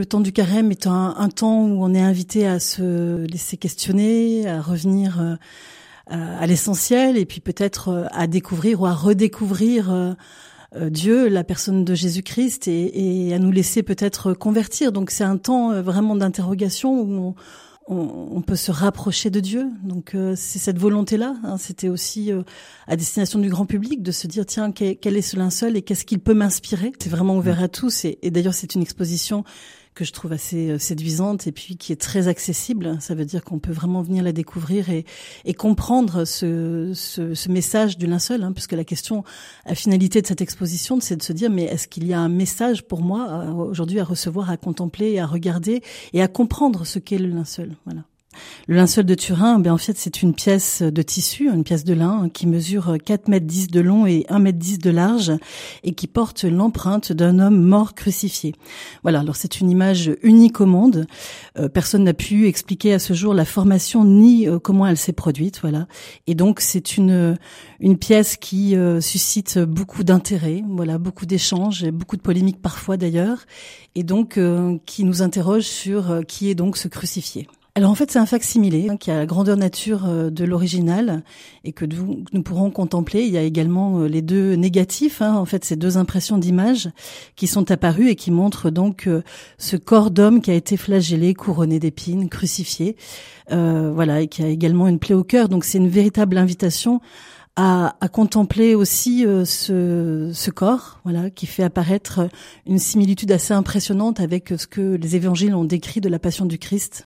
Le temps du carême est un temps où on est invité à se laisser questionner, à revenir à l'essentiel et puis peut-être à découvrir ou à redécouvrir Dieu, la personne de Jésus-Christ et à nous laisser peut-être convertir. Donc c'est un temps vraiment d'interrogation où on peut se rapprocher de Dieu. Donc c'est cette volonté-là. Hein. C'était aussi à destination du grand public de se dire tiens, quel est ce linceul et qu'est-ce qu'il peut m'inspirer. C'est vraiment ouvert à tous et d'ailleurs c'est une exposition que je trouve assez séduisante et puis qui est très accessible. Ça veut dire qu'on peut vraiment venir la découvrir et comprendre ce message du linceul, hein, puisque la question, la finalité de cette exposition, c'est de se dire, mais est-ce qu'il y a un message pour moi aujourd'hui à recevoir, à contempler, à regarder et à comprendre ce qu'est le linceul, voilà. Le linceul de Turin, ben en fait, c'est une pièce de tissu, une pièce de lin qui mesure 4,10 m de long et 1,10 m de large et qui porte l'empreinte d'un homme mort crucifié. Voilà, alors c'est une image unique au monde. Personne n'a pu expliquer à ce jour la formation ni comment elle s'est produite, voilà. Et donc c'est une pièce qui suscite beaucoup d'intérêt, voilà, beaucoup d'échanges, et beaucoup de polémiques parfois d'ailleurs, et donc qui nous interroge sur qui est donc ce crucifié. Alors en fait, c'est un facsimilé qui a la grandeur nature de l'original et que nous pourrons contempler. Il y a également les deux négatifs, hein, en fait, ces deux impressions d'images qui sont apparues et qui montrent donc ce corps d'homme qui a été flagellé, couronné d'épines, crucifié, voilà, et qui a également une plaie au cœur. Donc c'est une véritable invitation à contempler aussi ce corps, voilà, qui fait apparaître une similitude assez impressionnante avec ce que les évangiles ont décrit de la passion du Christ.